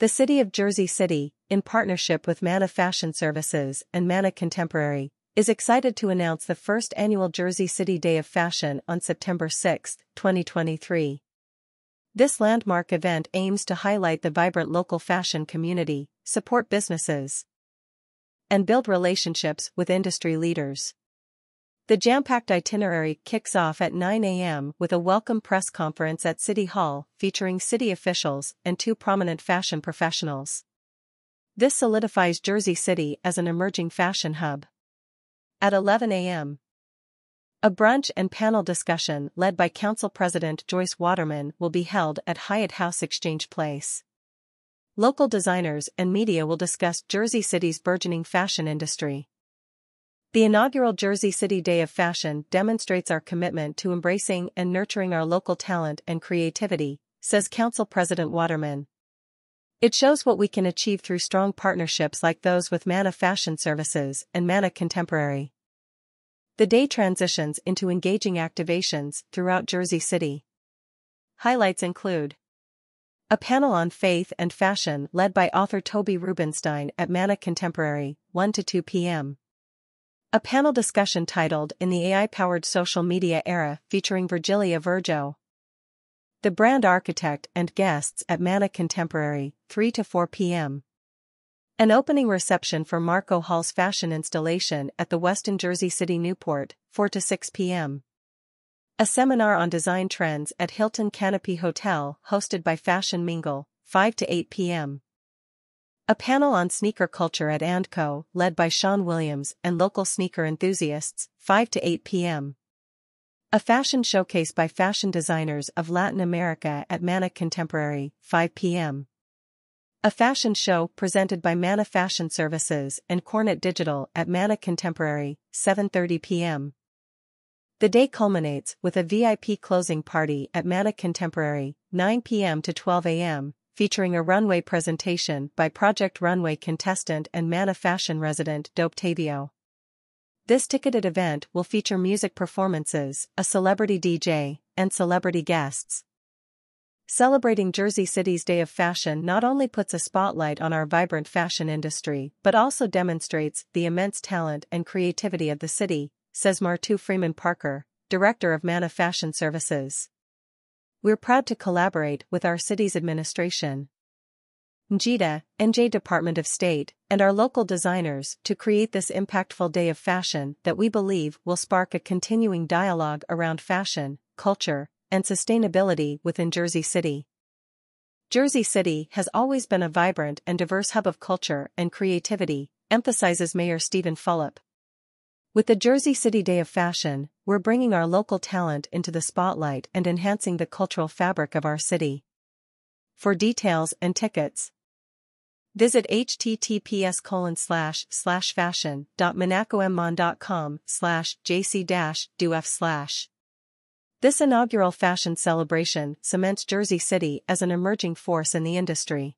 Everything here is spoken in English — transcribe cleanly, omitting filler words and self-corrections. The city of Jersey City, in partnership with Mana Fashion Services and Mana Contemporary, is excited to announce the first annual Jersey City Day of Fashion on September 6, 2023. This landmark event aims to highlight the vibrant local fashion community, support businesses, and build relationships with industry leaders. The jam-packed itinerary kicks off at 9 a.m. with a welcome press conference at City Hall featuring city officials and two prominent fashion professionals. This solidifies Jersey City as an emerging fashion hub. At 11 a.m., a brunch and panel discussion led by Council President Joyce Waterman will be held at Hyatt House Exchange Place. Local designers and media will discuss Jersey City's burgeoning fashion industry. The inaugural Jersey City Day of Fashion demonstrates our commitment to embracing and nurturing our local talent and creativity, says Council President Waterman. It shows what we can achieve through strong partnerships like those with Mana Fashion Services and Mana Contemporary. The day transitions into engaging activations throughout Jersey City. Highlights include a panel on faith and fashion led by author Toby Rubenstein at Mana Contemporary, 1 to 2 p.m. A panel discussion titled In the AI-Powered Social Media Era featuring Virgilia Virgo, the brand architect, and guests at Mana Contemporary, 3 to 4 p.m. An opening reception for Marco Hall's fashion installation at the Westin Jersey City Newport, 4 to 6 p.m. A seminar on design trends at Hilton Canopy Hotel hosted by Fashion Mingle, 5 to 8 p.m. A panel on sneaker culture at ANDCO led by Sean Williams and local sneaker enthusiasts, 5 to 8 p.m. A fashion showcase by fashion designers of Latin America at Mana Contemporary, 5 p.m. A fashion show presented by Mana Fashion Services and Cornet Digital at Mana Contemporary, 7:30 p.m. The day culminates with a VIP closing party at Mana Contemporary, 9 p.m. to 12 a.m., featuring a runway presentation by Project Runway contestant and Mana Fashion resident Dope Tavio. This ticketed event will feature music performances, a celebrity DJ, and celebrity guests. Celebrating Jersey City's Day of Fashion not only puts a spotlight on our vibrant fashion industry but also demonstrates the immense talent and creativity of the city, says Martu Freeman Parker, director of Mana Fashion Services. We're proud to collaborate with our city's administration, NJ Department of State, and our local designers to create this impactful day of fashion that we believe will spark a continuing dialogue around fashion, culture, and sustainability within Jersey City. Jersey City has always been a vibrant and diverse hub of culture and creativity, emphasizes Mayor Stephen Fulop. With the Jersey City Day of Fashion, we're bringing our local talent into the spotlight and enhancing the cultural fabric of our city. For details and tickets, visit https://fashion.manacomon.com/jc-duf/. This inaugural fashion celebration cements Jersey City as an emerging force in the industry.